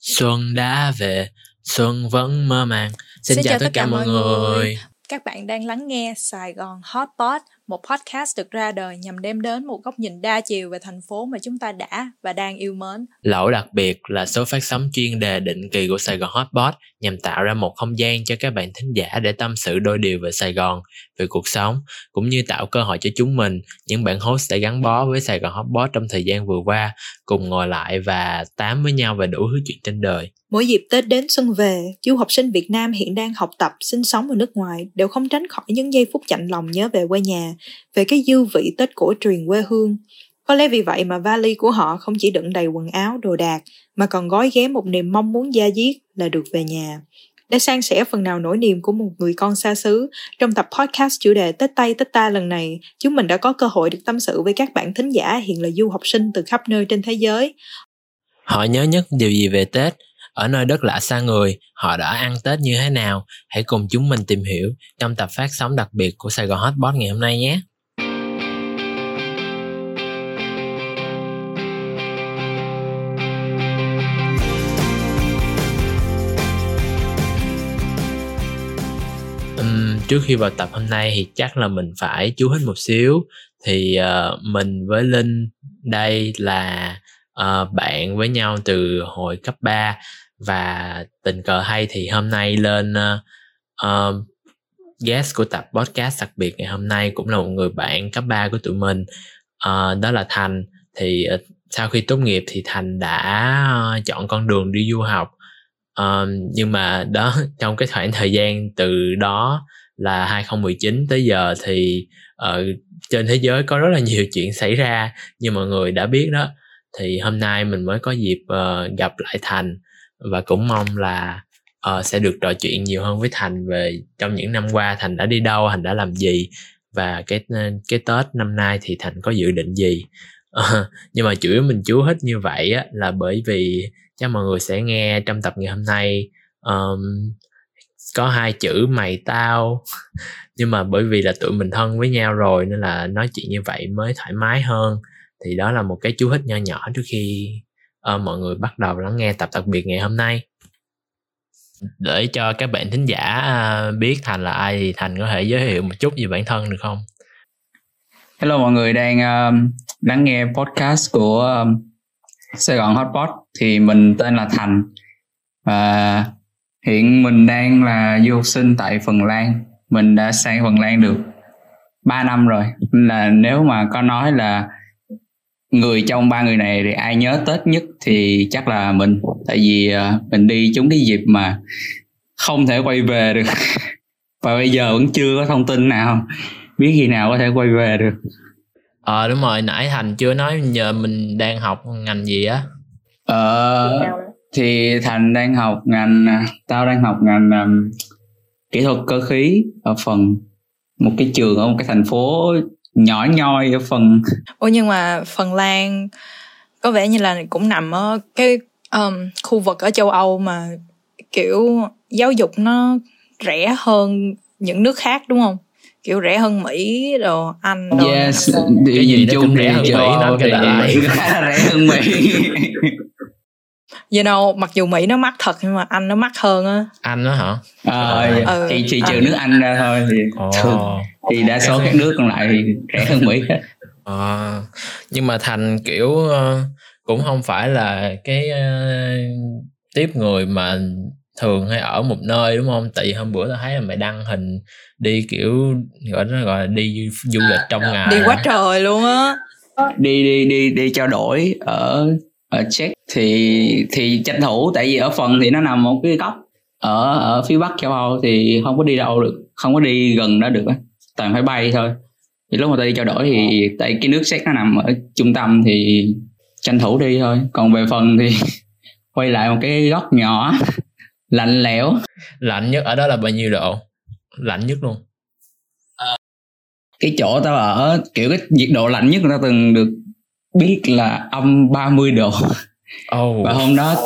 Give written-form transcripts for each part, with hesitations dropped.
Xuân đã về, xuân vẫn mơ màng. Xin chào tất cả mọi người. Các bạn đang lắng nghe Sài Gòn Hotpot, một podcast được ra đời nhằm đem đến một góc nhìn đa chiều về thành phố mà chúng ta đã và đang yêu mến. Lẩu đặc biệt là số phát sóng chuyên đề định kỳ của Sài Gòn Hotpot nhằm tạo ra một không gian cho các bạn thính giả để tâm sự đôi điều về Sài Gòn, về cuộc sống, cũng như tạo cơ hội cho chúng mình, những bạn host đã gắn bó với Sài Gòn Hotpot trong thời gian vừa qua, cùng ngồi lại và tám với nhau về đủ thứ chuyện trên đời. Mỗi dịp Tết đến xuân về, du học sinh Việt Nam hiện đang học tập, sinh sống ở nước ngoài đều không tránh khỏi những giây phút chạnh lòng nhớ về quê nhà, về cái dư vị Tết cổ truyền quê hương. Có lẽ vì vậy mà vali của họ không chỉ đựng đầy quần áo, đồ đạc, mà còn gói ghém một niềm mong muốn da diết là được về nhà. Để san sẻ phần nào nỗi niềm của một người con xa xứ, trong tập podcast chủ đề Tết Tây Tết Ta lần này, chúng mình đã có cơ hội được tâm sự với các bạn thính giả hiện là du học sinh từ khắp nơi trên thế giới. Họ nhớ nhất điều gì về Tết? Ở nơi đất lạ xa người, họ đã ăn Tết như thế nào? Hãy cùng chúng mình tìm hiểu trong tập phát sóng đặc biệt của Sài Gòn Hotpot ngày hôm nay nhé. Trước khi vào tập hôm nay thì chắc là mình phải chú hít một xíu. Thì mình với Linh đây là bạn với nhau từ hồi cấp 3 và tình cờ hay thì hôm nay lên guest của tập podcast đặc biệt ngày hôm nay cũng là một người bạn cấp 3 của tụi mình, đó là Thành. Thì sau khi tốt nghiệp thì Thành đã chọn con đường đi du học, nhưng mà đó, trong cái khoảng thời gian từ đó là 2019 tới giờ thì trên thế giới có rất là nhiều chuyện xảy ra như mọi người đã biết đó. Thì hôm nay mình mới có dịp gặp lại Thành và cũng mong là sẽ được trò chuyện nhiều hơn với Thành về trong những năm qua Thành đã đi đâu, Thành đã làm gì và cái Tết năm nay thì Thành có dự định gì. Nhưng mà chủ yếu mình chú hít như vậy á, là bởi vì chắc mọi người sẽ nghe trong tập ngày hôm nay có hai chữ mày tao. Nhưng mà bởi vì là tụi mình thân với nhau rồi nên là nói chuyện như vậy mới thoải mái hơn. Thì đó là một cái chú hích nho nhỏ trước khi mọi người bắt đầu lắng nghe tập đặc biệt ngày hôm nay. Để cho các bạn thính giả biết Thành là ai thì Thành có thể giới thiệu một chút về bản thân được không? Hello mọi người đang lắng nghe podcast của Sài Gòn Hotpot. Thì mình tên là Thành và hiện mình đang là du học sinh tại Phần Lan. Mình đã sang Phần Lan được 3 năm rồi. Nên là nếu mà có nói là người trong ba người này thì ai nhớ Tết nhất thì chắc là mình. Tại vì mình đi trúng cái dịp mà không thể quay về được. Và bây giờ vẫn chưa có thông tin nào, biết khi nào có thể quay về được. Đúng rồi, nãy Thành chưa nói giờ mình đang học ngành gì á. Thì Thành đang học ngành, tao đang học ngành kỹ thuật cơ khí ở Phần. Một cái trường ở một cái thành phố nhỏ nhoi ở Phần. Ủa nhưng mà Phần Lan có vẻ như là cũng nằm ở cái khu vực ở châu Âu mà kiểu giáo dục nó rẻ hơn những nước khác đúng không? Kiểu rẻ hơn Mỹ, đồ Anh đồ. Yes, cái gì chung rẻ hơn Mỹ, nó cái lại rẻ hơn Mỹ. You know, mặc dù Mỹ nó mắc thật nhưng mà Anh nó mắc hơn á. Anh đó hả? Thì trừ nước Anh ra thôi thì thì đa số các nước còn lại thì rẻ hơn Mỹ. Nhưng mà Thành kiểu cũng không phải là cái tiếp người mà thường hay ở một nơi đúng không? Tại vì hôm bữa tao thấy là mày đăng hình đi kiểu gọi là đi du lịch trong ngày. Đi quá trời luôn á. Đi trao đổi ở Séc thì tranh thủ, tại vì ở Phần thì nó nằm một cái góc ở phía bắc châu Âu thì không có đi đâu được, không có đi gần đó được, toàn phải bay thôi. Thì lúc mà ta đi trao đổi thì tại cái nước Séc nó nằm ở trung tâm thì tranh thủ đi thôi. Còn về Phần thì quay lại một cái góc nhỏ lạnh lẽo. Lạnh nhất ở đó là bao nhiêu độ? Lạnh nhất luôn. Cái chỗ tao ở kiểu cái nhiệt độ lạnh nhất người ta từng được biết là âm 30 độ. Và hôm đó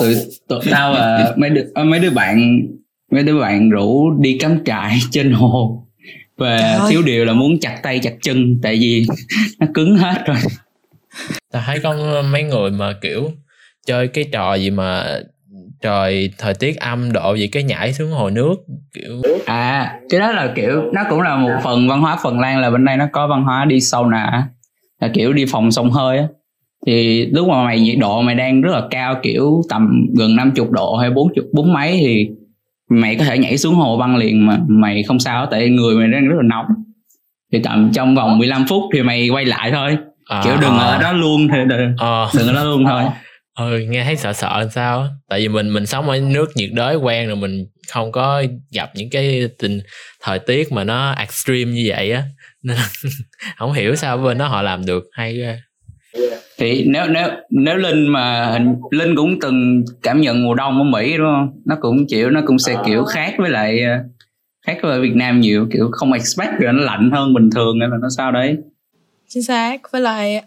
tụi tao và mấy đứa bạn rủ đi cắm trại trên hồ. Và thiếu điều là muốn chặt tay chặt chân tại vì nó cứng hết rồi. Tao thấy có mấy người mà kiểu chơi cái trò gì mà trời thời tiết âm độ vậy cái nhảy xuống hồ nước kiểu... À cái đó là kiểu nó cũng là một phần văn hóa Phần Lan, là bên đây nó có văn hóa đi sauna, là kiểu đi phòng xông hơi á. Thì lúc mà mày nhiệt độ mày đang rất là cao, kiểu tầm gần 50 độ hay 40 bốn mấy, thì mày có thể nhảy xuống hồ băng liền mà mày không sao, tại người mày đang rất là nóng. Thì tầm trong vòng 15 phút thì mày quay lại thôi, kiểu đừng ở đó luôn thì đừng ở đó luôn thôi. Nghe thấy sợ sợ sao? Tại vì mình sống ở nước nhiệt đới quen rồi, mình không có gặp những cái thời tiết mà nó extreme như vậy á, nên không hiểu sao bên đó họ làm được hay ghê. Thì nếu Linh mà Linh cũng từng cảm nhận mùa đông ở Mỹ đúng không? Nó cũng sẽ kiểu khác với lại khác với Việt Nam nhiều, kiểu không expect rồi nó lạnh hơn bình thường hay là nó sao đấy. Chính xác, với lại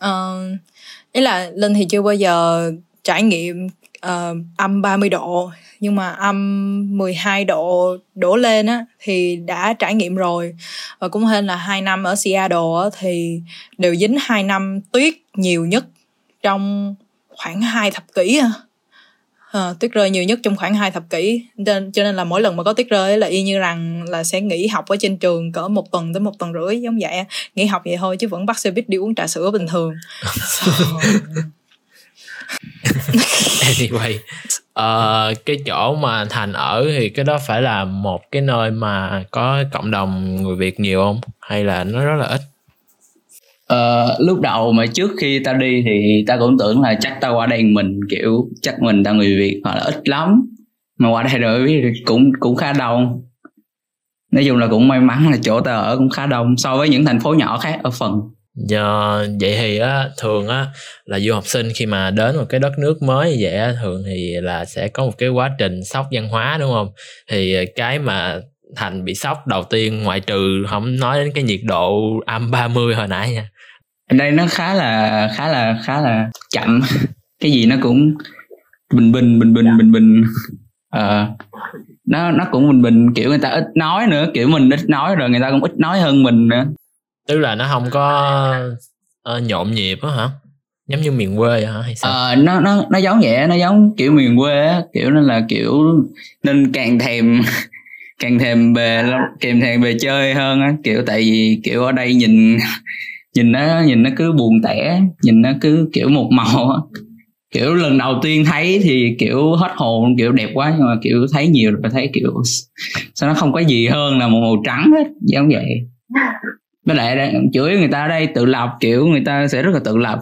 ý là Linh thì chưa bao giờ trải nghiệm âm 30 độ, nhưng mà âm 12 độ đổ lên á thì đã trải nghiệm rồi. Và cũng hên là 2 năm ở Seattle á thì đều dính 2 năm tuyết nhiều nhất trong khoảng 2 thập kỷ. Tuyết rơi nhiều nhất trong khoảng 2 thập kỷ. Cho nên là mỗi lần mà có tuyết rơi là y như rằng là sẽ nghỉ học ở trên trường cỡ 1 tuần tới 1 tuần rưỡi giống vậy. Nghỉ học vậy thôi chứ vẫn bắt xe buýt đi uống trà sữa bình thường. Anyway, cái chỗ mà Thành ở thì cái đó phải là một cái nơi mà có cộng đồng người Việt nhiều không? Hay là nó rất là ít? Lúc đầu mà trước khi tao đi thì tao cũng tưởng là chắc tao qua đây mình kiểu chắc mình tao người Việt hoặc là ít lắm, mà qua đây rồi cũng khá đông. Nói chung là cũng may mắn là chỗ tao ở cũng khá đông so với những thành phố nhỏ khác ở Phần. Vậy thì á, thường á là du học sinh khi mà đến một cái đất nước mới như vậy á, thường thì là sẽ có một cái quá trình sốc văn hóa đúng không? Thì cái mà Thành bị sốc đầu tiên, ngoại trừ không nói đến cái nhiệt độ âm 30 hồi nãy nha, đây nó khá là chậm. Cái gì nó cũng bình bình. Nó cũng bình bình, kiểu người ta ít nói nữa, kiểu mình ít nói rồi người ta cũng ít nói hơn mình nữa. Tức là nó không có nhộn nhịp á hả? Giống như miền quê hả hay sao? Nó giống vậy, nó giống kiểu miền quê á, kiểu nên là kiểu nên càng thèm về chơi hơn á, kiểu tại vì kiểu ở đây nhìn nó cứ buồn tẻ, nhìn nó cứ kiểu một màu á. Kiểu lần đầu tiên thấy thì kiểu hết hồn, kiểu đẹp quá, nhưng mà kiểu thấy nhiều rồi thấy kiểu sao nó không có gì hơn là một màu trắng hết, giống vậy. Với lại chửi người ta ở đây tự lập, kiểu người ta sẽ rất là tự lập,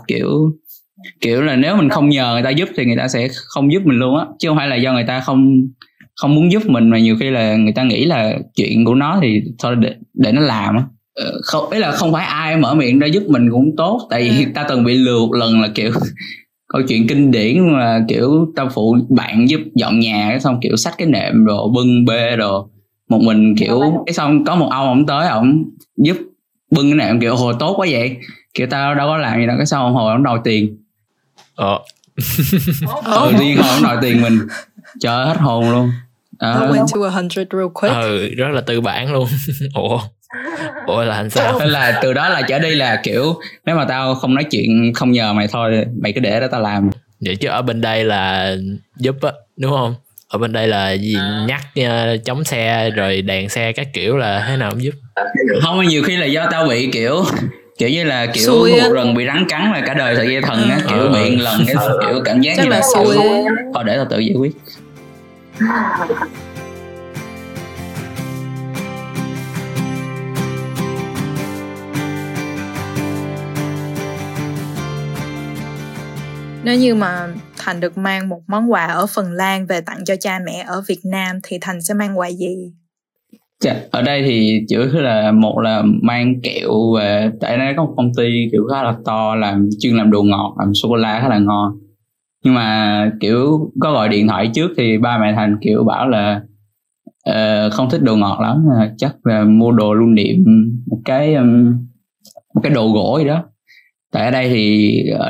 kiểu là nếu mình không nhờ người ta giúp thì người ta sẽ không giúp mình luôn á, chứ không phải là do người ta không muốn giúp mình, mà nhiều khi là người ta nghĩ là chuyện của nó thì thôi để nó làm á. Không, ý là không phải ai mở miệng ra giúp mình cũng tốt, tại vì ta từng bị lừa một lần là kiểu câu chuyện kinh điển mà kiểu tao phụ bạn giúp dọn nhà, xong kiểu xách cái nệm rồi bưng bê rồi một mình, kiểu cái xong có một ông tới ổng giúp bưng cái nệm, kiểu hồi tốt quá vậy, kiểu tao đâu có làm gì đâu, cái xong hồi ổng đòi tiền. Riêng hồi ổng đòi tiền mình, trời hết hồn luôn. Rất là tư bản luôn. Ủa là làm sao? Nên là từ đó là trở đi là kiểu nếu mà tao không nói chuyện, không nhờ mày thôi, mày cứ để đó tao làm. Vậy chứ ở bên đây là giúp á, đúng không? Ở bên đây là gì nhắc chống xe rồi đèn xe các kiểu là thế nào cũng giúp. Không, nhiều khi là do tao bị kiểu như là kiểu một lần bị rắn cắn là cả đời sợi dây thần á, kiểu bị lần cái kiểu cảm giác như là xui. Thôi để tao tự giải quyết. Nếu như mà Thành được mang một món quà ở Phần Lan về tặng cho cha mẹ ở Việt Nam thì Thành sẽ mang quà gì? Ở đây thì chủ yếu là một là mang kẹo về, tại đây có một công ty kiểu khá là to làm chuyên làm đồ ngọt, làm sô cô la khá là ngon. Nhưng mà kiểu có gọi điện thoại trước thì ba mẹ Thành kiểu bảo là không thích đồ ngọt lắm, chắc là mua đồ lưu niệm, một cái đồ gỗ gì đó. Tại ở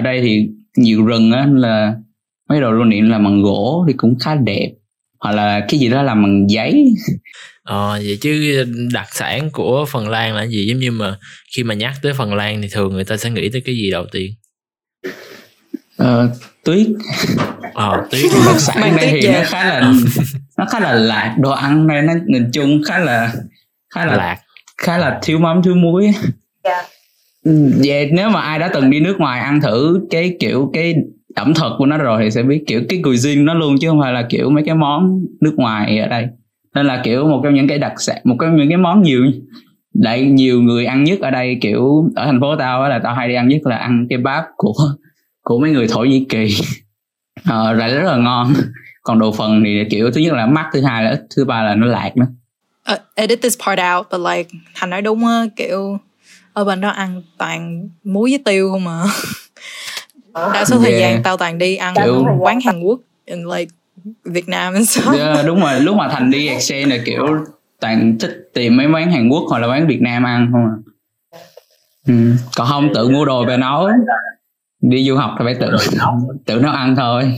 đây thì nhiều rừng á, là mấy đồ lưu niệm làm bằng gỗ thì cũng khá đẹp, hoặc là cái gì đó làm bằng giấy. Vậy chứ đặc sản của Phần Lan là gì? Giống như mà khi mà nhắc tới Phần Lan thì thường người ta sẽ nghĩ tới cái gì đầu tiên? tuyết. Tuyết đặc sản đây thì nó khá là lạc, đồ ăn này nó nhìn chung khá là lạc, khá là thiếu mắm thiếu muối. Yeah. Vậy nếu mà ai đã từng đi nước ngoài ăn thử cái kiểu cái ẩm thực của nó rồi thì sẽ biết kiểu cái cuisine nó luôn, chứ không phải là kiểu mấy cái món nước ngoài ở đây. Nên là kiểu một trong những cái đặc sản, một trong những cái món nhiều người ăn nhất ở đây, kiểu ở thành phố tao là tao hay đi ăn nhất là ăn kebab của mấy người Thổ Nhĩ Kỳ, rất là ngon. Còn đồ phần thì kiểu thứ nhất là mắc, thứ hai là ít, thứ ba là nó lạc nữa. Edit this part out, but like Thành nói đúng á, kiểu ở bên đó ăn toàn muối với tiêu không mà. Đa số thời gian tao toàn đi ăn kiểu quán Hàn Quốc in like Việt Nam and stuff. Yeah, đúng rồi, lúc mà Thành đi exchange là kiểu toàn thích tìm mấy quán Hàn Quốc hoặc là quán Việt Nam ăn không à. Còn không tự mua đồ về nấu. Đi du học thì phải tự nấu ăn thôi.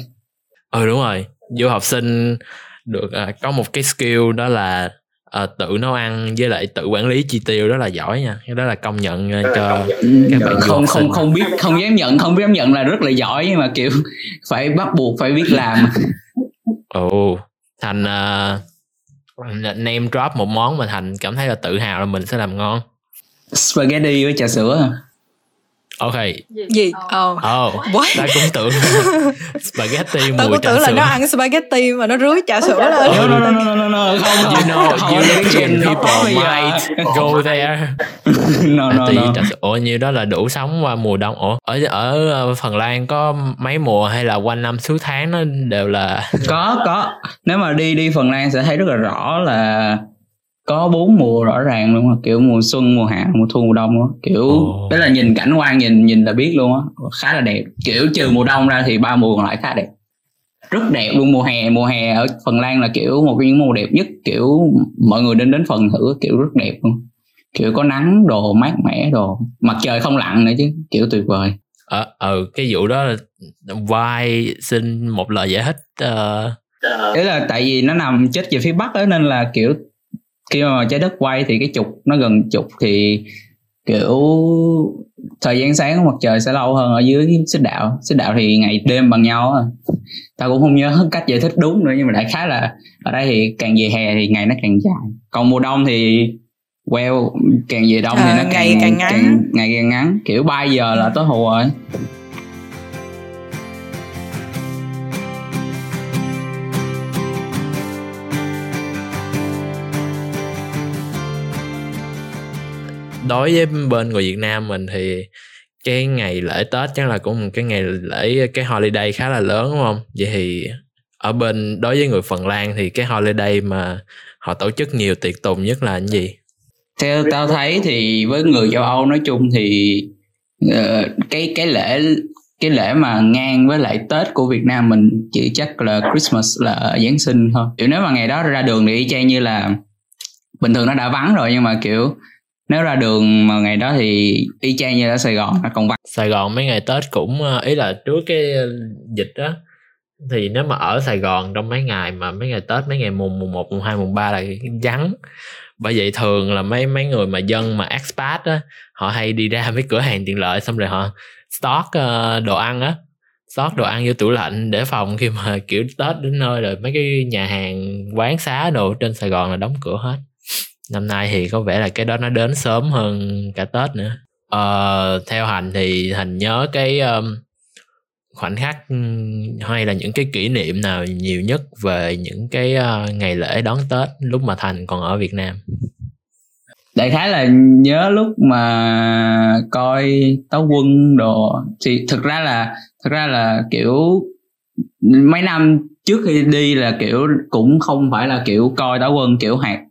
Đúng rồi, du học sinh được có một cái skill đó là tự nấu ăn với lại tự quản lý chi tiêu, đó là giỏi nha, đó là công nhận cho các bạn. Không dám nhận là rất là giỏi, nhưng mà kiểu phải bắt buộc phải biết làm. Thành name drop một món mà Thành cảm thấy là tự hào là mình sẽ làm ngon. Spaghetti với trà sữa. Ok. Gì? What? Ta cũng tưởng spaghetti mùi trà sữa. Ta cũng tưởng là nó ăn spaghetti mà nó rưới trà sữa lên. No. You know, Asian people might go there. No. Như đó là đủ sống qua mùa đông. Ở Phần Lan có mấy mùa hay là quanh năm suốt tháng nó đều là có. Nếu mà đi Phần Lan sẽ thấy rất là rõ là có 4 mùa rõ ràng luôn á, kiểu mùa xuân, mùa hạ, mùa thu, mùa đông á, kiểu đó là nhìn cảnh quan nhìn là biết luôn á, khá là đẹp. Kiểu trừ mùa đông ra thì 3 mùa còn lại khá đẹp, rất đẹp luôn. Mùa hè ở Phần Lan là kiểu một trong những mùa đẹp nhất, kiểu mọi người đến Phần thử kiểu rất đẹp luôn, kiểu có nắng đồ, mát mẻ đồ, mặt trời không lặn nữa chứ, kiểu tuyệt vời. Cái vụ đó là vai xin một lời giải thích. Đấy là tại vì nó nằm chết về phía bắc ấy, nên là kiểu khi mà trái đất quay thì cái trục nó gần trục thì kiểu thời gian sáng của mặt trời sẽ lâu hơn ở dưới xích đạo thì ngày đêm bằng nhau á. Tao cũng không nhớ cách giải thích đúng nữa, nhưng mà đại khái là ở đây thì càng về hè thì ngày nó càng dài, còn mùa đông thì càng về đông thì nó càng ngắn. Ngày càng ngắn, kiểu 3 giờ là tới hồ rồi. Đối với bên người Việt Nam mình thì cái ngày lễ Tết chắc là cũng một cái ngày lễ, cái holiday khá là lớn đúng không? Vậy thì ở bên đối với người Phần Lan thì cái holiday mà họ tổ chức nhiều tiệc tùng nhất là cái gì? Theo tao thấy thì với người châu Âu nói chung thì cái lễ mà ngang với lại Tết của Việt Nam mình chỉ chắc là Christmas, là Giáng sinh thôi. Kiểu nếu mà ngày đó ra đường thì y chang như là bình thường nó đã vắng rồi, nhưng mà kiểu nếu ra đường mà ngày đó thì y chang như ở Sài Gòn, nó còn vắng. Sài Gòn mấy ngày Tết cũng, ý là trước cái dịch đó thì nếu mà ở Sài Gòn trong mấy ngày mà mấy ngày Tết, mấy ngày mùng 1, mùng 2, mùng 3 là vắng. Bởi vậy thường là mấy người mà dân mà expat á, họ hay đi ra mấy cửa hàng tiện lợi xong rồi họ stock đồ ăn á, stock đồ ăn vô tủ lạnh để phòng khi mà kiểu Tết đến nơi rồi. Mấy cái nhà hàng, quán xá đồ trên Sài Gòn là đóng cửa hết. Năm nay thì có vẻ là cái đó nó đến sớm hơn cả Tết nữa. Theo Hành thì Hành nhớ cái khoảnh khắc hay là những cái kỷ niệm nào nhiều nhất về những cái ngày lễ đón Tết lúc mà Thành còn ở Việt Nam? Đại khái là nhớ lúc mà coi Táo Quân đồ thì thực ra là kiểu mấy năm trước khi đi là kiểu cũng không phải là kiểu coi Táo Quân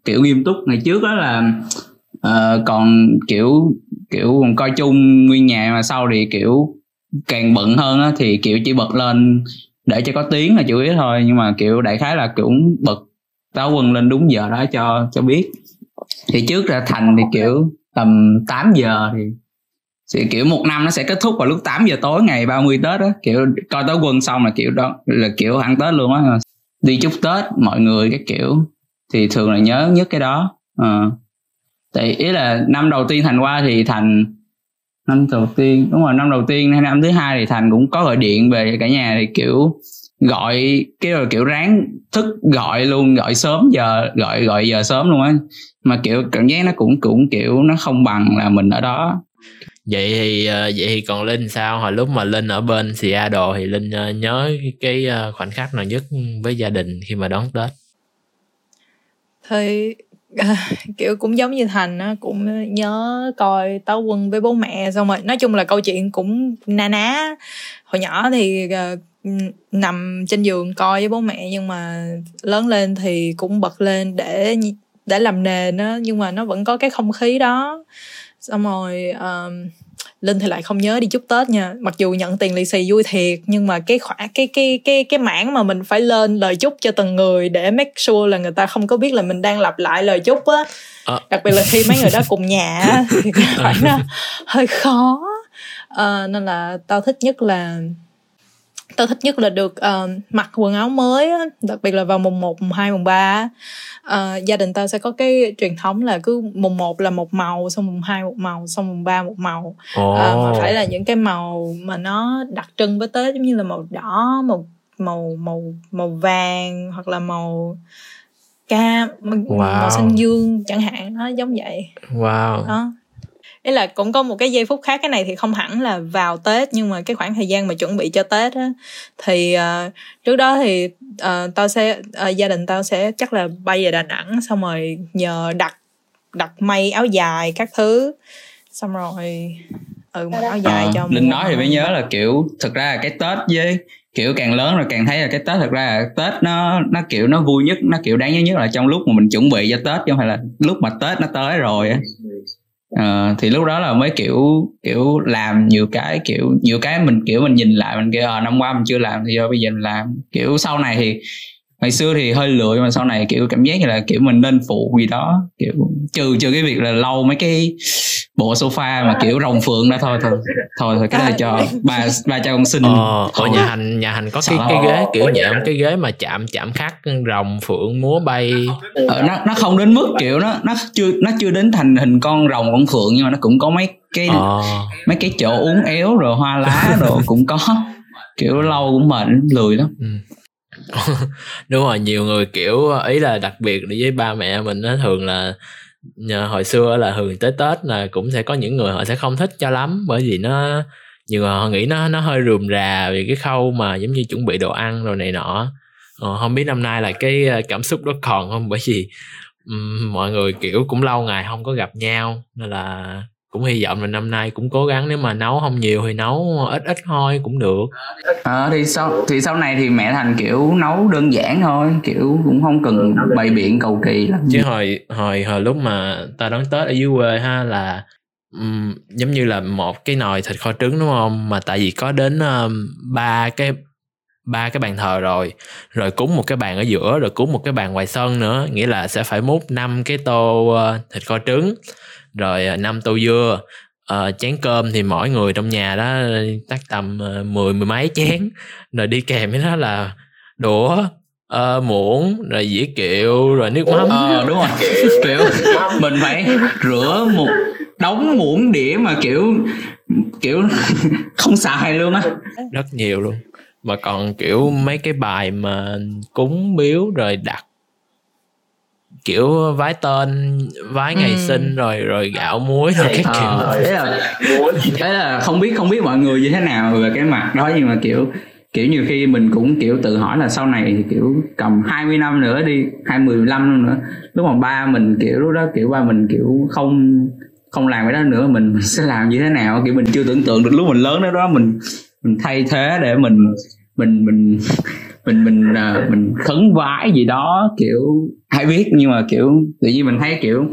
kiểu nghiêm túc. Ngày trước đó là còn kiểu coi chung nguyên nhà, mà sau thì kiểu càng bận hơn á thì kiểu chỉ bật lên để cho có tiếng là chủ yếu thôi, nhưng mà kiểu đại khái là kiểu bật Táo Quân lên đúng giờ đó cho biết. Thì trước ra Thành thì kiểu tầm 8 giờ thì kiểu một năm nó sẽ kết thúc vào lúc 8 giờ tối ngày 30 Tết á, kiểu coi Táo Quân xong là kiểu đó là kiểu ăn Tết luôn á, đi chúc Tết mọi người cái kiểu, thì thường là nhớ nhất cái đó. Tại ý là năm đầu tiên Thành qua thì Thành Năm đầu tiên, đúng rồi, năm đầu tiên hay năm thứ hai thì Thành cũng có gọi điện về cả nhà, thì kiểu gọi cái rồi kiểu ráng thức gọi luôn, gọi sớm giờ, gọi giờ sớm luôn á, mà kiểu cảm giác nó cũng kiểu nó không bằng là mình ở đó. Vậy thì còn Linh sao? Hồi lúc mà Linh ở bên Seattle thì Linh nhớ cái khoảnh khắc nào nhất với gia đình khi mà đón Tết? Thì kiểu cũng giống như Thành á, cũng nhớ coi Táo Quân với bố mẹ, xong rồi nói chung là câu chuyện cũng na ná. Hồi nhỏ thì nằm trên giường coi với bố mẹ, nhưng mà lớn lên thì cũng bật lên để làm nền á, nhưng mà nó vẫn có cái không khí đó. Xong rồi Linh thì lại không nhớ đi chúc Tết nha, mặc dù nhận tiền lì xì vui thiệt, nhưng mà cái mảng mà mình phải lên lời chúc cho từng người để make sure là người ta không có biết là mình đang lặp lại lời chúc á, đặc biệt là khi mấy người đó cùng nhà thì cái khoản đó hơi khó. Nên là tao thích nhất là được mặc quần áo mới, đặc biệt là vào mùng 1, mùng 2, mùng 3. Gia đình tao sẽ có cái truyền thống là cứ mùng 1 là một màu, xong mùng 2 một màu, xong mùng 3 một màu. Mà phải là những cái màu mà nó đặc trưng với Tết, giống như là màu đỏ, màu vàng, hoặc là màu cam, màu xanh dương chẳng hạn, nó giống vậy. Wow. Đó. Ý là cũng có một cái giây phút khác, cái này thì không hẳn là vào Tết, nhưng mà cái khoảng thời gian mà chuẩn bị cho Tết á, thì trước đó thì gia đình tao sẽ chắc là bay về Đà Nẵng, xong rồi nhờ đặt may áo dài các thứ, xong rồi mặc áo dài cho Linh nói thì mới nhớ là kiểu thực ra là cái Tết với kiểu càng lớn rồi càng thấy là cái Tết, thật ra là Tết nó kiểu nó vui nhất, nó kiểu đáng nhớ nhất là trong lúc mà mình chuẩn bị cho Tết, chứ không phải là lúc mà Tết nó tới rồi á. Thì lúc đó là mới kiểu làm nhiều cái mình kiểu mình nhìn lại mình kêu năm qua mình chưa làm thì giờ bây giờ mình làm. Kiểu sau này thì ngày xưa thì hơi lười, mà sau này kiểu cảm giác như là kiểu mình nên phụ gì đó, kiểu trừ cái việc là lau mấy cái bộ sofa mà kiểu rồng phượng đó thôi cái này cho ba cha con xin. Ở nhà Hành có cái ghế kiểu nhẹ, cái ghế mà chạm khắc rồng phượng múa bay. Nó không đến mức kiểu nó chưa đến thành hình con rồng con phượng, nhưng mà nó cũng có mấy cái chỗ uốn éo rồi hoa lá rồi cũng có, kiểu lau cũng mệt, lười lắm. Đúng rồi, nhiều người kiểu ý là đặc biệt với ba mẹ mình á, thường là hồi xưa là thường tới Tết là cũng sẽ có những người họ sẽ không thích cho lắm, bởi vì nó nhiều người họ nghĩ nó hơi rườm rà về cái khâu mà giống như chuẩn bị đồ ăn rồi này nọ. Không biết năm nay là cái cảm xúc đó còn không, bởi vì mọi người kiểu cũng lâu ngày không có gặp nhau, nên là cũng hy vọng là năm nay cũng cố gắng, nếu mà nấu không nhiều thì nấu ít thôi cũng được. Thì sau này thì mẹ Thành kiểu nấu đơn giản thôi, kiểu cũng không cần bày biện cầu kỳ lắm. Chứ hồi lúc mà ta đón Tết ở dưới quê ha, là giống như là một cái nồi thịt kho trứng đúng không, mà tại vì có đến ba cái bàn thờ rồi cúng một cái bàn ở giữa, rồi cúng một cái bàn ngoài sân nữa, nghĩa là sẽ phải múc 5 cái tô thịt kho trứng, rồi 5 tô dưa, chén cơm thì mỗi người trong nhà đó chắc tầm 10 mấy chén, rồi đi kèm với đó là đũa, muỗng, rồi dĩa kiệu, rồi nước mắm. Đúng rồi, kiểu mình phải rửa một đống muỗng đĩa mà kiểu không xài luôn á, rất nhiều luôn. Mà còn kiểu mấy cái bài mà cúng biếu rồi đặt kiểu vái tên, vái ngày sinh, rồi gạo muối rồi các kiểu. Đấy là không biết mọi người như thế nào về cái mặt đó, nhưng mà kiểu nhiều khi mình cũng kiểu tự hỏi là sau này kiểu cầm 20 năm nữa đi, 25 năm nữa, lúc mà ba mình kiểu lúc đó kiểu ba mình kiểu không làm cái đó nữa, mình sẽ làm như thế nào, kiểu mình chưa tưởng tượng được lúc mình lớn đó mình thay thế để mình khấn vái gì đó, kiểu ai biết, nhưng mà kiểu tự nhiên mình thấy kiểu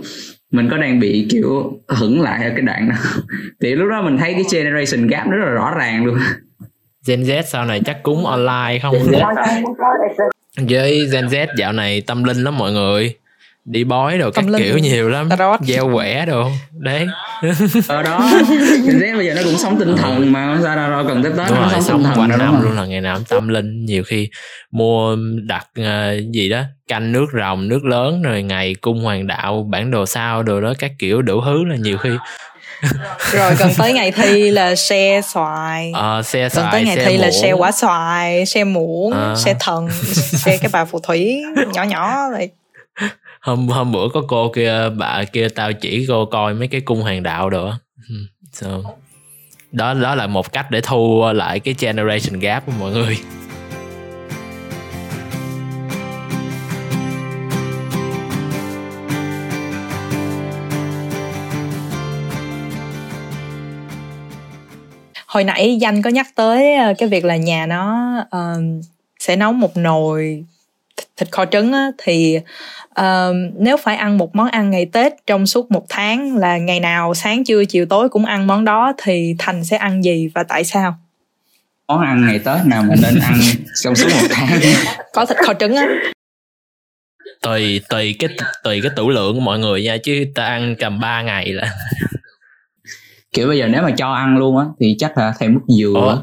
mình có đang bị kiểu hững lại ở cái đoạn đó. Thì lúc đó mình thấy cái generation gap rất là rõ ràng luôn. Gen Z sau này chắc cúng online không? Với Gen Z dạo này tâm linh lắm mọi người, đi bói đồ các kiểu nhiều lắm, gieo quẻ đồ đấy. Ở đó Gen Z bây giờ nó cũng sống tinh thần mà, ra đâu cần tới Tết nó sống tinh thần năm luôn, là ngày nào cũng tâm linh. Nhiều khi mua đặt gì đó canh nước rồng, nước lớn, rồi ngày cung hoàng đạo, bản đồ sao đồ đó các kiểu đủ thứ, là nhiều khi Rồi gần tới ngày thi là xe xoài, gần tới ngày thi là xe quả xoài, xe muỗng, xe thần, xe cái bà phù thủy nhỏ nhỏ này. Hôm bữa có cô kia, bà kia tao chỉ cô coi mấy cái cung hoàng đạo đồ á. So, đó là một cách để thu lại cái generation gap của mọi người. Hồi nãy Danh có nhắc tới cái việc là nhà nó sẽ nấu một nồi thịt kho trứng á, thì nếu phải ăn một món ăn ngày Tết trong suốt một tháng, là ngày nào sáng trưa chiều tối cũng ăn món đó, thì Thành sẽ ăn gì và tại sao? Món ăn ngày Tết nào mà nên ăn trong suốt một tháng? Có thịt kho trứng á. Tùy cái tủ lượng của mọi người nha, chứ ta ăn tầm 3 ngày là kiểu bây giờ nếu mà cho ăn luôn á thì chắc là thèm mứt dừa.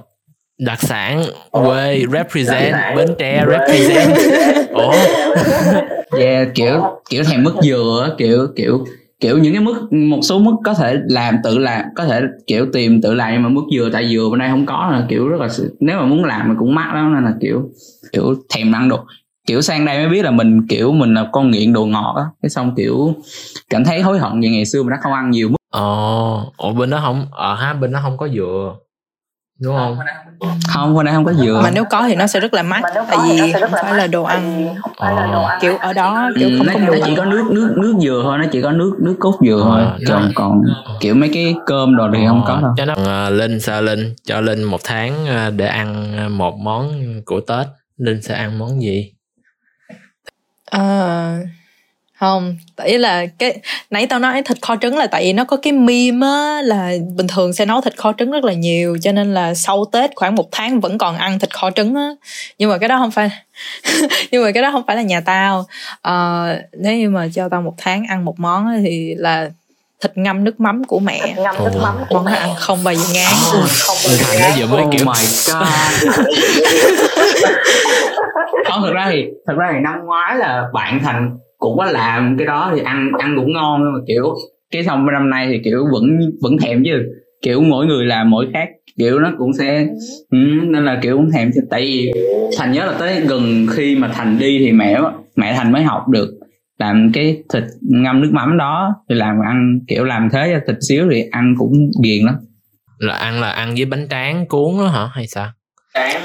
Đặc sản quê represent, Bến Tre represent. Ủa. Yeah, kiểu thèm mứt dừa, kiểu những cái mứt, một số mứt có thể tự làm, có thể kiểu tìm tự làm, nhưng mà mứt dừa tại dừa bên đây không có, là kiểu rất là, nếu mà muốn làm thì cũng mắc lắm, nên là kiểu thèm ăn đồ. Kiểu sang đây mới biết là mình là con nghiện đồ ngọt á, cái xong kiểu cảm thấy hối hận về ngày xưa mình đã không ăn nhiều mứt. Ủa bên đó không, bên đó không có dừa. Đúng không? Hôm nay không có dừa. Mà nếu có thì nó sẽ rất là mắc, tại vì không phải là đồ ăn. Kiểu ở đó kiểu không có đồ. Nó chỉ có nước dừa thôi, nó chỉ có nước cốt dừa thôi. Còn kiểu mấy cái cơm đồ thì không có đâu. Cho nó Linh sao Linh? Cho Linh một tháng để ăn một món của Tết, Linh sẽ ăn món gì? Không, tại là cái nãy tao nói thịt kho trứng là tại vì nó có cái meme á, là bình thường sẽ nấu thịt kho trứng rất là nhiều, cho nên là sau Tết khoảng một tháng vẫn còn ăn thịt kho trứng á. Nhưng mà cái đó không phải là nhà tao. Nếu như mà cho tao một tháng ăn một món á, thì là thịt ngâm nước mắm của mẹ. Món ăn không bao giờ ngán. Thằng nó giờ mới kiểu my god. Không, thật ra thì năm ngoái là bạn Thành cũng có làm cái đó thì ăn cũng ngon, nhưng mà kiểu cái xong năm nay thì kiểu vẫn thèm chứ, kiểu mỗi người làm mỗi khác, kiểu nó cũng sẽ nên là kiểu cũng thèm chứ. Tại vì Thành nhớ là tới gần khi mà Thành đi thì mẹ Thành mới học được làm cái thịt ngâm nước mắm đó, thì làm ăn kiểu làm thế cho thịt xíu thì ăn cũng ghiền lắm. Là ăn với bánh tráng cuốn đó hả hay sao?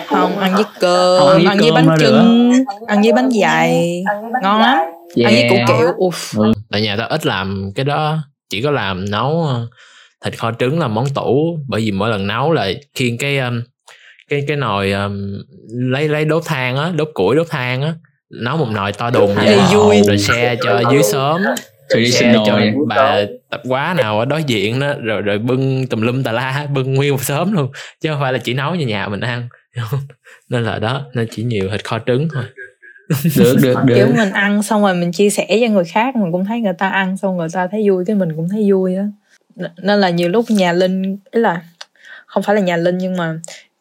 Không, ăn với cơm, ăn với bánh trưng, ăn với bánh dày, ngon lắm. Yeah. Ăn với củ kiệu. Tại nhà tao ít làm cái đó, chỉ có làm nấu thịt kho trứng là món tủ, bởi vì mỗi lần nấu là khiêng cái nồi, lấy đốt than á, đốt củi đốt than á, nấu một nồi to đùng vậy, rồi xe cho dưới xóm, rồi xe cho bà tập quá nào ở đối diện đó, rồi bưng tùm lum tà la, bưng nguyên một xóm luôn, chứ không phải là chỉ nấu nhà nhà mình ăn. Nên là đó, nên chỉ nhiều thịt kho trứng thôi. Được. Kiểu mình ăn xong rồi mình chia sẻ cho người khác, mình cũng thấy người ta ăn xong người ta thấy vui, cái mình cũng thấy vui á. Nên là nhiều lúc nhà Linh, ý là không phải là nhà Linh, nhưng mà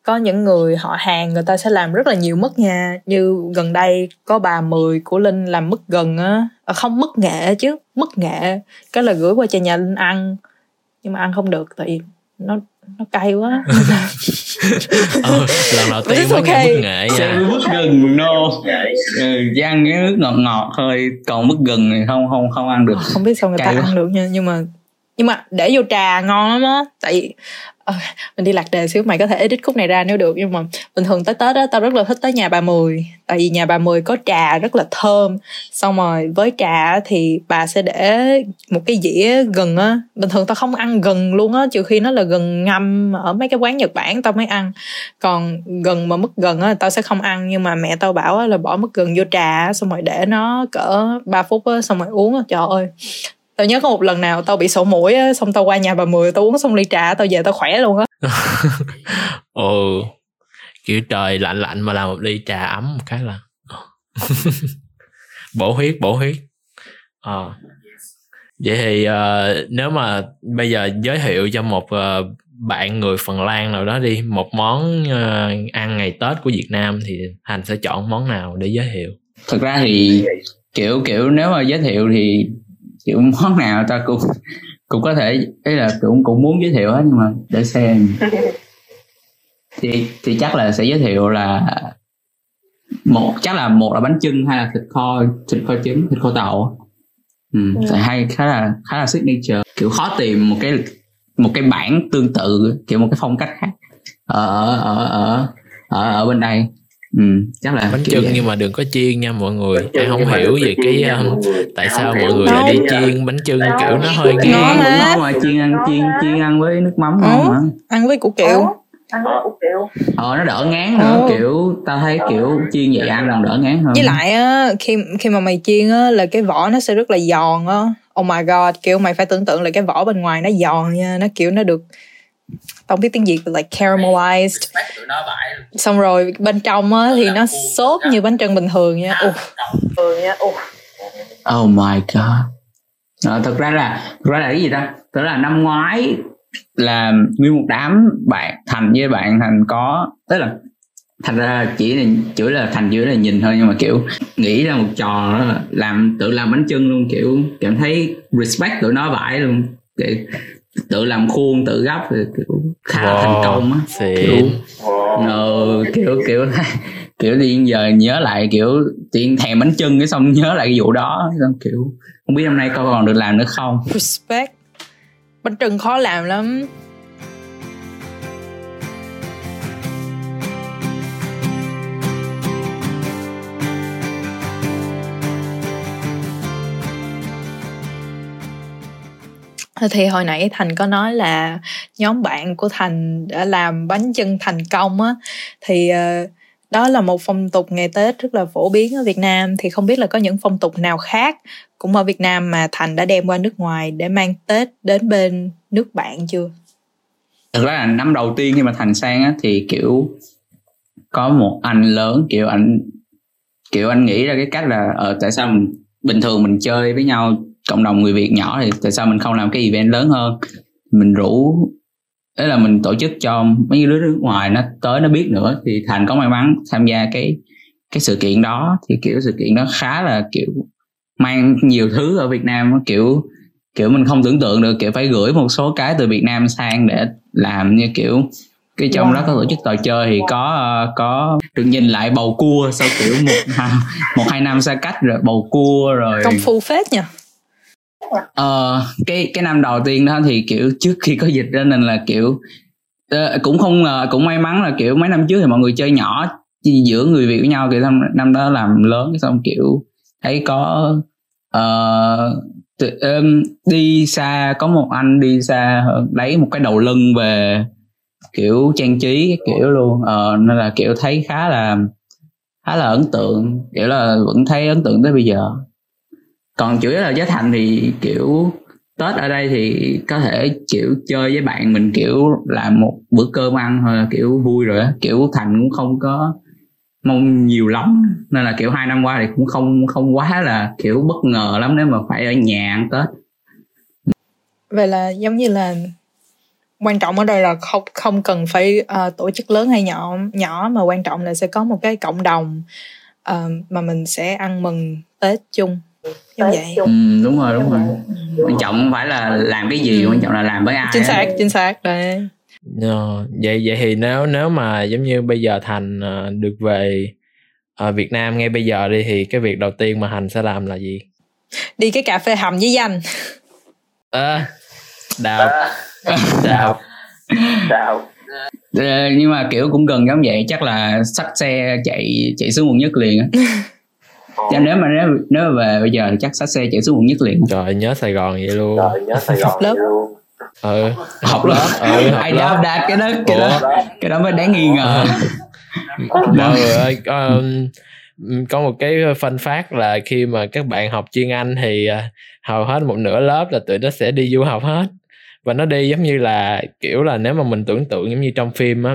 có những người họ hàng người ta sẽ làm rất là nhiều mứt nha. Như gần đây có bà Mười của Linh làm mứt gần á, không mứt nghệ chứ, mứt nghệ, cái là gửi qua cho nhà Linh ăn, nhưng mà ăn không được tại vì nó cay quá. Lần đầu tiên mới nghe mứt nghệ nha. Mứt gừng no, ăn cái nước ngọt thôi, còn mứt gừng thì không ăn được. Không biết sao người ta ăn được nha, nhưng mà để vô trà ngon lắm á. Tại mình đi lạc đề xíu, mày có thể edit khúc này ra nếu được, nhưng mà bình thường tới Tết á tao rất là thích tới nhà bà Mười, tại vì nhà bà Mười có trà rất là thơm. Xong rồi với trà thì bà sẽ để một cái dĩa gừng á, bình thường tao không ăn gừng luôn á, trừ khi nó là gừng ngâm ở mấy cái quán Nhật Bản tao mới ăn, còn gừng mà mứt gừng á tao sẽ không ăn. Nhưng mà mẹ tao bảo á là bỏ mứt gừng vô trà, xong rồi để nó cỡ 3 phút á, xong rồi uống á. Trời ơi, tao nhớ có một lần nào tao bị sổ mũi á, xong tao qua nhà bà Mười, tao uống xong ly trà tao về tao khỏe luôn á. Kiểu trời lạnh lạnh mà làm một ly trà ấm một cái là bổ huyết. Vậy thì nếu mà bây giờ giới thiệu cho một bạn người Phần Lan nào đó đi một món ăn ngày Tết của Việt Nam, thì Thành sẽ chọn món nào để giới thiệu? Thực ra thì kiểu nếu mà giới thiệu thì kiểu món nào ta cũng Cũng có thể, ý là cũng muốn giới thiệu hết, nhưng mà để xem. Thì chắc là sẽ giới thiệu là một là bánh chưng, hay là thịt kho trứng, thịt kho tàu. Tại hay khá là signature, kiểu khó tìm một cái bản tương tự, kiểu một cái phong cách khác ở bên đây. Chắc là bánh chưng nhưng mà đừng có chiên nha mọi người. Em không hiểu về cái tại sao mọi người lại đi chiên bánh chưng, kiểu nó hơi ngon đúng không? Mà chiên ăn với nước mắm không hả? Ăn với củ kiệu. Nó đỡ ngán nữa. Kiểu tao thấy kiểu chiên vậy ăn làm đỡ ngán hơn. Với lại á, khi mà mày chiên á là cái vỏ nó sẽ rất là giòn á. Oh my god, kiểu mày phải tưởng tượng là cái vỏ bên ngoài nó giòn nha, nó kiểu nó được, tao không biết tiếng Việt, like caramelized. Xong rồi bên trong á thì nó xốp như bánh trưng bình thường nha. Oh my god. Thật ra là cái gì ta? Thật ra là năm ngoái là nguyên một đám bạn Thành với bạn Thành có, tức là thành ra chỉ là Thành dưới là nhìn thôi, nhưng mà kiểu nghĩ ra một trò đó là tự làm bánh chưng luôn, kiểu cảm thấy respect tụi nó vãi luôn, kiểu tự làm khuôn tự gấp thì kiểu khá là thành công á, kiểu đi giờ nhớ lại kiểu tiện thèm bánh chưng cái xong nhớ lại cái vụ đó, xong kiểu không biết hôm nay coi còn được làm nữa không. Respect. Bánh trưng khó làm lắm. Thì hồi nãy Thành có nói là nhóm bạn của Thành đã làm bánh chưng thành công á, thì đó là một phong tục ngày Tết rất là phổ biến ở Việt Nam. Thì không biết là có những phong tục nào khác cũng ở Việt Nam mà Thành đã đem qua nước ngoài để mang Tết đến bên nước bạn chưa? Thực ra là năm đầu tiên khi mà Thành sang á, thì kiểu có một anh lớn, kiểu anh nghĩ ra cái cách là tại sao mình bình thường mình chơi với nhau cộng đồng người Việt nhỏ thì tại sao mình không làm cái event lớn hơn, mình rủ, đấy là mình tổ chức cho mấy đứa nước ngoài nó tới nó biết nữa. Thì Thành có may mắn tham gia cái sự kiện đó, thì kiểu sự kiện đó khá là kiểu mang nhiều thứ ở Việt Nam, kiểu mình không tưởng tượng được, kiểu phải gửi một số cái từ Việt Nam sang để làm, như kiểu cái trong đó có tổ chức trò chơi thì có được nhìn lại bầu cua sau kiểu một hai năm xa cách, rồi bầu cua rồi công phu phết nhỉ. Cái năm đầu tiên đó thì kiểu trước khi có dịch đó, nên là kiểu cũng không cũng may mắn là kiểu mấy năm trước thì mọi người chơi nhỏ giữa người Việt với nhau, kiểu năm đó làm lớn xong kiểu thấy có đi xa, có một anh đi xa lấy một cái đầu lân về kiểu trang trí kiểu luôn, nên là kiểu thấy khá là ấn tượng, kiểu là vẫn thấy ấn tượng tới bây giờ. Còn chủ yếu là với Thành thì kiểu Tết ở đây thì có thể kiểu chơi với bạn mình, kiểu làm một bữa cơm ăn thôi là kiểu vui rồi á, kiểu Thành cũng không có mong nhiều lắm, nên là kiểu 2 năm qua thì cũng không quá là kiểu bất ngờ lắm nếu mà phải ở nhà ăn Tết. Vậy là giống như là quan trọng ở đây là không cần phải tổ chức lớn hay nhỏ, mà quan trọng là sẽ có một cái cộng đồng mà mình sẽ ăn mừng Tết chung. Vậy. Đúng rồi. Quan trọng không phải là làm cái gì, quan trọng là làm với ai. Chính xác đấy. Vậy thì nếu mà giống như bây giờ Thành được về Việt Nam ngay bây giờ đi, thì cái việc đầu tiên mà Thành sẽ làm là gì? Đi cái cà phê hầm với Danh. Đào. Nhưng mà kiểu cũng gần giống vậy, chắc là xách xe chạy xuống quận Nhất liền á. Chứ nếu mà về bây giờ thì chắc xách xe chạy xuống quận Nhất liền. Trời, nhớ Sài Gòn vậy luôn. Học lớp. Học lớp. Ai đáp đạt cái đó mới đáng nghi ngờ. Mọi người ơi, có một cái fun fact là khi mà các bạn học chuyên Anh thì hầu hết một nửa lớp là tụi nó sẽ đi du học hết. Và nó đi giống như là kiểu là nếu mà mình tưởng tượng giống như trong phim á,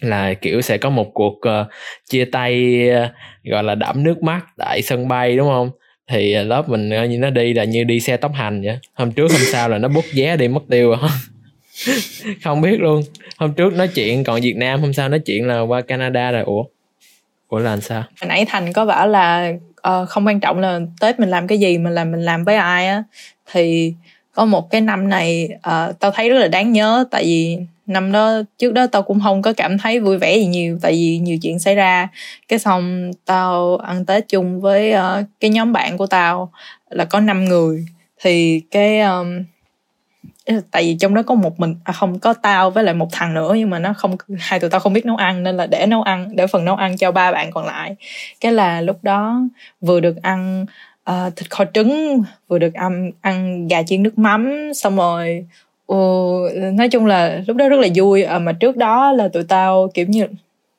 là kiểu sẽ có một cuộc chia tay gọi là đẫm nước mắt tại sân bay đúng không? Thì lớp mình như nó đi là như đi xe tốc hành vậy. Hôm trước hôm sau là nó book vé đi mất tiêu rồi. Không biết luôn. Hôm trước nói chuyện còn Việt Nam, hôm sau nói chuyện là qua Canada rồi. Ủa là làm sao? Hồi nãy Thành có bảo là không quan trọng là Tết mình làm cái gì, mà là mình làm với ai á. Thì Có một cái năm này tao thấy rất là đáng nhớ, tại vì năm đó, trước đó tao cũng không có cảm thấy vui vẻ gì nhiều, tại vì nhiều chuyện xảy ra. Cái xong tao ăn Tết chung với cái nhóm bạn của tao là có 5 người. Thì cái tại vì trong đó có một mình, không, có tao với lại một thằng nữa, nhưng mà nó không, hai tụi tao không biết nấu ăn, nên là để nấu ăn, để phần nấu ăn cho ba bạn còn lại. Cái là lúc đó vừa được ăn thịt kho trứng, vừa được ăn gà chiên nước mắm, xong rồi nói chung là lúc đó rất là vui. Mà trước đó là tụi tao kiểu như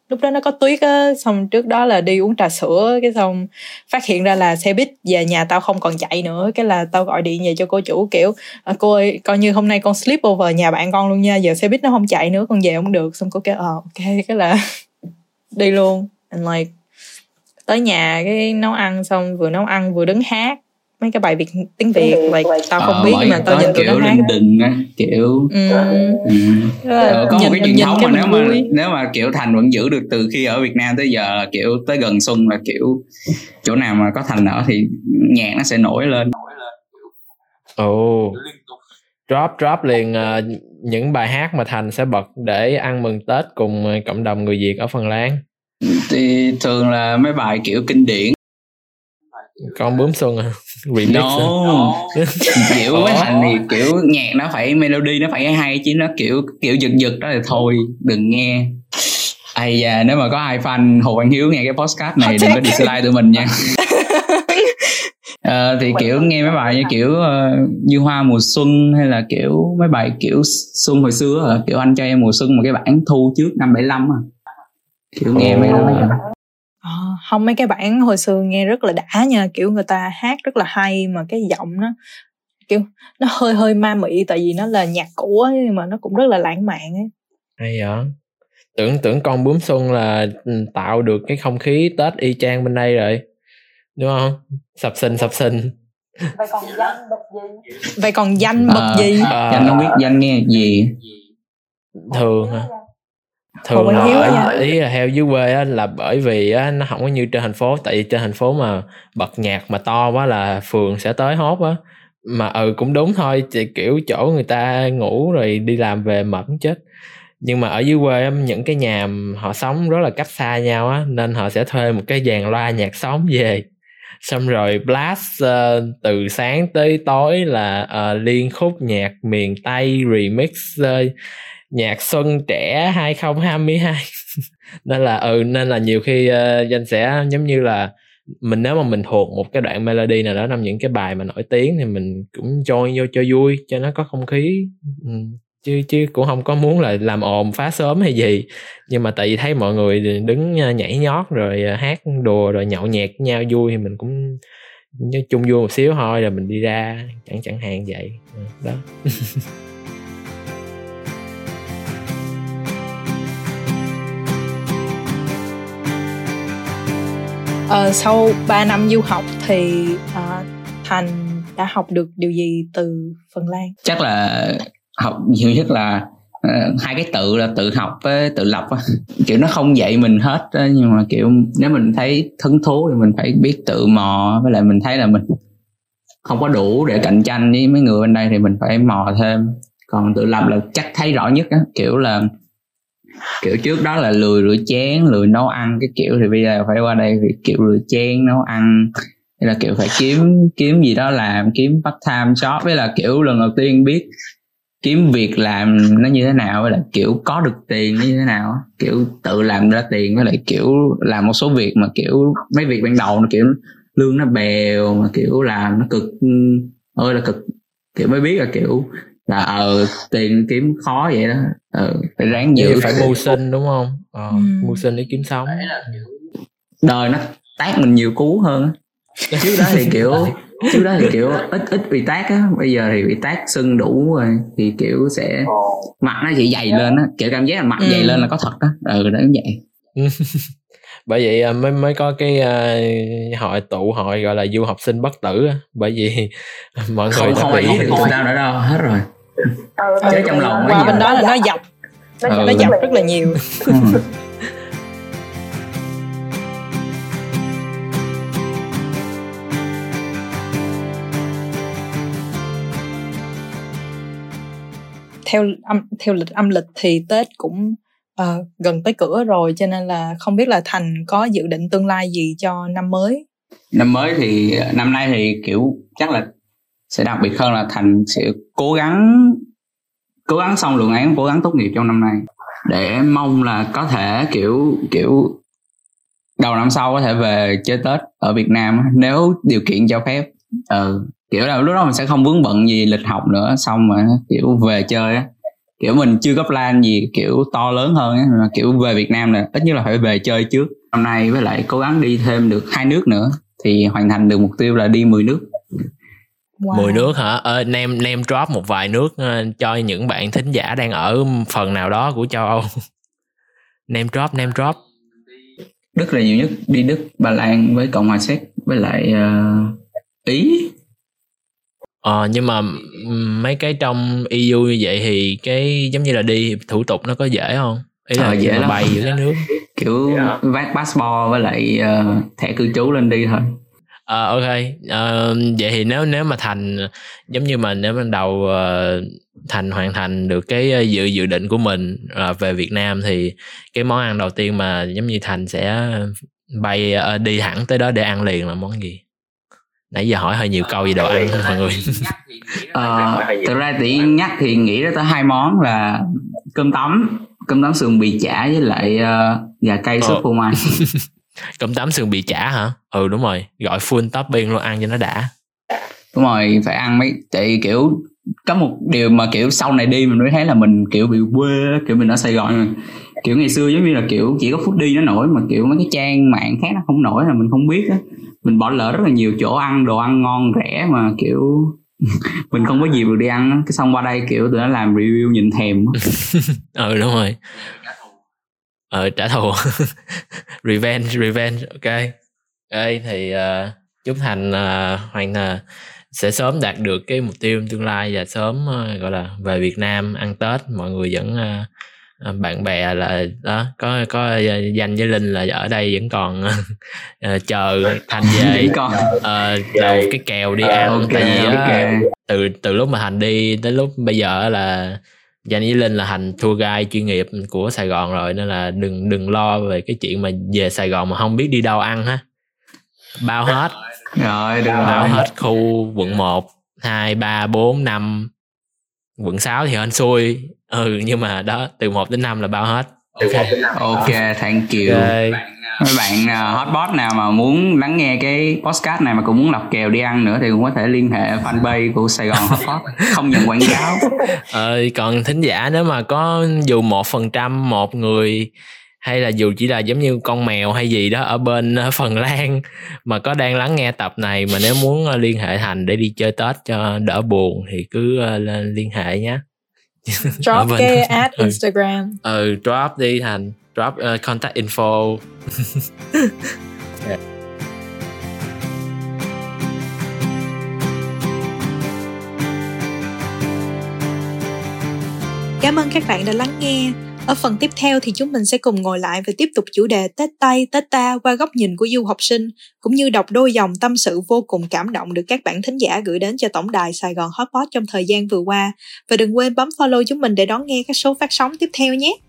lúc đó nó có tuyết á, xong trước đó là đi uống trà sữa, cái xong phát hiện ra là xe buýt về nhà tao không còn chạy nữa. Cái là tao gọi điện về cho cô chủ kiểu cô ơi, coi như hôm nay con sleep over nhà bạn con luôn nha, giờ xe buýt nó không chạy nữa, con về không được. Xong cô kêu ok, cái là đi luôn. And like tới nhà cái nấu ăn, xong vừa nấu ăn vừa đứng hát mấy cái bài tiếng Việt, like tao không biết nhưng mà tao nhìn tụi nó hát đình á, kiểu có một cái truyền thống mà nếu mà kiểu Thành vẫn giữ được từ khi ở Việt Nam tới giờ, kiểu tới gần xuân là kiểu chỗ nào mà có Thành ở thì nhạc nó sẽ nổi lên. Drop liền những bài hát mà Thành sẽ bật để ăn mừng Tết cùng cộng đồng người Việt ở Phần Lan. Thì thường là mấy bài kiểu kinh điển. Con bướm xuân à? Remix kiểu với Thành thì kiểu nhạc nó phải melody, nó phải hay, chứ nó kiểu giật đó thì thôi đừng nghe. Ai da, nếu mà có ai fan Hồ Quang Hiếu nghe cái podcast này đừng có dislike tụi mình nha. Thì kiểu nghe mấy bài như kiểu Như Hoa Mùa Xuân, hay là kiểu mấy bài kiểu xuân hồi xưa à? Kiểu Anh Cho Em Mùa Xuân, một cái bản thu trước năm 75 à. Kiểu nghe mấy đó không, mấy cái bản hồi xưa nghe rất là đã nha, kiểu người ta hát rất là hay, mà cái giọng nó kiểu nó hơi ma mị, tại vì nó là nhạc cũ ấy, nhưng mà nó cũng rất là lãng mạn ấy. Hay vậy? Tưởng Con Bướm Xuân là tạo được cái không khí Tết y chang bên đây rồi, đúng không? Sập sình. Vậy còn danh bậc gì? Danh không biết, danh nghe gì? Thường là ý là heo dưới quê á, là bởi vì á, nó không có như trên thành phố, tại vì trên thành phố mà bật nhạc mà to quá là phường sẽ tới hốt á. Mà cũng đúng thôi, kiểu chỗ người ta ngủ rồi đi làm về mệt chết. Nhưng mà ở dưới quê á, những cái nhà họ sống rất là cách xa nhau á, nên họ sẽ thuê một cái dàn loa nhạc xóm về, xong rồi blast từ sáng tới tối là liên khúc nhạc miền Tây remix nhạc xuân trẻ 2022. nên là nhiều khi Danh sẽ giống như là mình, nếu mà mình thuộc một cái đoạn melody nào đó trong những cái bài mà nổi tiếng thì mình cũng join vô cho vui, cho nó có không khí, chứ cũng không có muốn là làm ồn phá sớm hay gì. Nhưng mà tại vì thấy mọi người đứng nhảy nhót rồi hát đùa rồi nhậu nhẹt nhau vui thì mình cũng chung vui một xíu thôi, rồi mình đi ra chẳng hạn vậy đó. Sau 3 năm du học thì Thành đã học được điều gì từ Phần Lan? Chắc là học nhiều nhất là hai cái tự là tự học với tự lập. Kiểu nó không dạy mình hết, nhưng mà kiểu nếu mình thấy hứng thú thì mình phải biết tự mò, với lại mình thấy là mình không có đủ để cạnh tranh với mấy người bên đây thì mình phải mò thêm. Còn tự lập là chắc thấy rõ nhất á, kiểu là kiểu trước đó là lười rửa chén, lười nấu ăn cái kiểu, thì bây giờ phải qua đây thì kiểu rửa chén nấu ăn, hay là kiểu phải kiếm gì đó làm, kiếm part time job, với là kiểu lần đầu tiên biết kiếm việc làm nó như thế nào, với lại kiểu có được tiền nó như thế nào, kiểu tự làm ra tiền, với lại kiểu làm một số việc mà kiểu mấy việc ban đầu nó kiểu lương nó bèo mà kiểu làm nó cực ơi là cực, kiểu mới biết là kiểu là tiền kiếm khó vậy đó, phải ráng giữ, phải mưu sinh, đúng không? Mưu sinh để kiếm sống, đời nó tát mình nhiều cú hơn. Trước đó thì kiểu ít bị tát á, bây giờ thì bị tát sưng đủ rồi thì kiểu sẽ mặt nó chỉ dày lên á, kiểu cảm giác là mặt dày lên là có thật á, đó cũng vậy. Bởi vậy mới có cái hội gọi là du học sinh bất tử, bởi vì mọi người không bị tụi tao nữa đâu, hết rồi. Chứ trong lòng qua bên đó là nó dập rất là nhiều. theo lịch âm lịch thì Tết cũng gần tới cửa rồi, cho nên là không biết là Thành có dự định tương lai gì cho năm mới? Năm mới thì năm nay thì kiểu chắc là sẽ đặc biệt hơn, là Thành sẽ cố gắng xong luận án, cố gắng tốt nghiệp trong năm nay, để mong là có thể kiểu đầu năm sau có thể về chơi Tết ở Việt Nam nếu điều kiện cho phép. Kiểu là lúc đó mình sẽ không vướng bận gì lịch học nữa, xong mà kiểu về chơi á, kiểu mình chưa có plan gì kiểu to lớn hơn á, mà kiểu về Việt Nam là ít nhất là phải về chơi trước năm nay, với lại cố gắng đi thêm được 2 nước nữa thì hoàn thành được mục tiêu là đi 10 nước. Wow. 10 nước hả? Nam drop một vài nước cho những bạn thính giả đang ở phần nào đó của châu Âu. Nam drop. Đức là nhiều nhất, đi Đức, Ba Lan với Cộng hòa Séc với lại Ý. Nhưng mà mấy cái trong EU như vậy thì cái giống như là đi thủ tục nó có dễ không? Ý là dễ lắm, bay giữa cái nước. Kiểu vác passport với lại thẻ cư trú lên đi thôi. Ok, vậy thì nếu mà Thành giống như mình, nếu ban đầu Thành hoàn thành được cái dự định của mình về Việt Nam, thì cái món ăn đầu tiên mà giống như Thành sẽ bay đi thẳng tới đó để ăn liền là món gì? Nãy giờ hỏi hơi nhiều câu về đồ ăn mọi người. Thực ra tự nhiên nhắc thì nghĩ ra tới 2 món là cơm tấm sườn bì chả với lại gà cay sốt phô mai. Cơm tấm sườn bì chả hả? Ừ đúng rồi, gọi full topping luôn, ăn cho nó đã. Đúng rồi, phải ăn mấy chị, kiểu có một điều mà kiểu sau này đi mình mới thấy là mình kiểu bị quê, kiểu mình ở Sài Gòn mà. Kiểu ngày xưa giống như là kiểu chỉ có foodie nó nổi, mà kiểu mấy cái trang mạng khác nó không nổi là mình không biết á. Mình bỏ lỡ rất là nhiều chỗ ăn, đồ ăn ngon rẻ mà kiểu mình không có dịp được đi ăn á. Cái xong qua đây kiểu tụi nó làm review nhìn thèm á. Ừ đúng rồi. Trả thù. Revenge. Ok, thì chúc Thành Hoàng sẽ sớm đạt được cái mục tiêu tương lai, và sớm gọi là về Việt Nam ăn Tết, mọi người vẫn bạn bè là đó, có Danh với Linh là ở đây vẫn còn chờ Thành về đầu cái kèo đi ăn. Okay, tại vì từ lúc mà Thành đi tới lúc bây giờ là Danh với Linh là Thành tour guide chuyên nghiệp của Sài Gòn rồi, nên là đừng lo về cái chuyện mà về Sài Gòn mà không biết đi đâu ăn ha. Bao hết rồi, bao hết khu quận 1, 2, 3, 4, 5, quận 6 thì hên xui. Nhưng mà đó, từ 1 đến 5 là bao hết. Ok, thank you. Mấy bạn Hotpot nào mà muốn lắng nghe cái podcast này mà cũng muốn lập kèo đi ăn nữa thì cũng có thể liên hệ fanpage của Sài Gòn Hotpot, không nhận quảng cáo. Còn thính giả nếu mà có dù 1% một người, hay là dù chỉ là giống như con mèo hay gì đó ở bên Phần Lan mà có đang lắng nghe tập này, mà nếu muốn liên hệ Thành để đi chơi Tết cho đỡ buồn thì cứ liên hệ nhé. Drop cái ad Instagram. Drop đi Thành, drop contact info. Yeah. Cảm ơn các bạn đã lắng nghe. Ở phần tiếp theo thì chúng mình sẽ cùng ngồi lại và tiếp tục chủ đề Tết Tây, Tết Ta qua góc nhìn của du học sinh, cũng như đọc đôi dòng tâm sự vô cùng cảm động được các bạn thính giả gửi đến cho tổng đài Sài Gòn Hotpot trong thời gian vừa qua. Và đừng quên bấm follow chúng mình để đón nghe các số phát sóng tiếp theo nhé!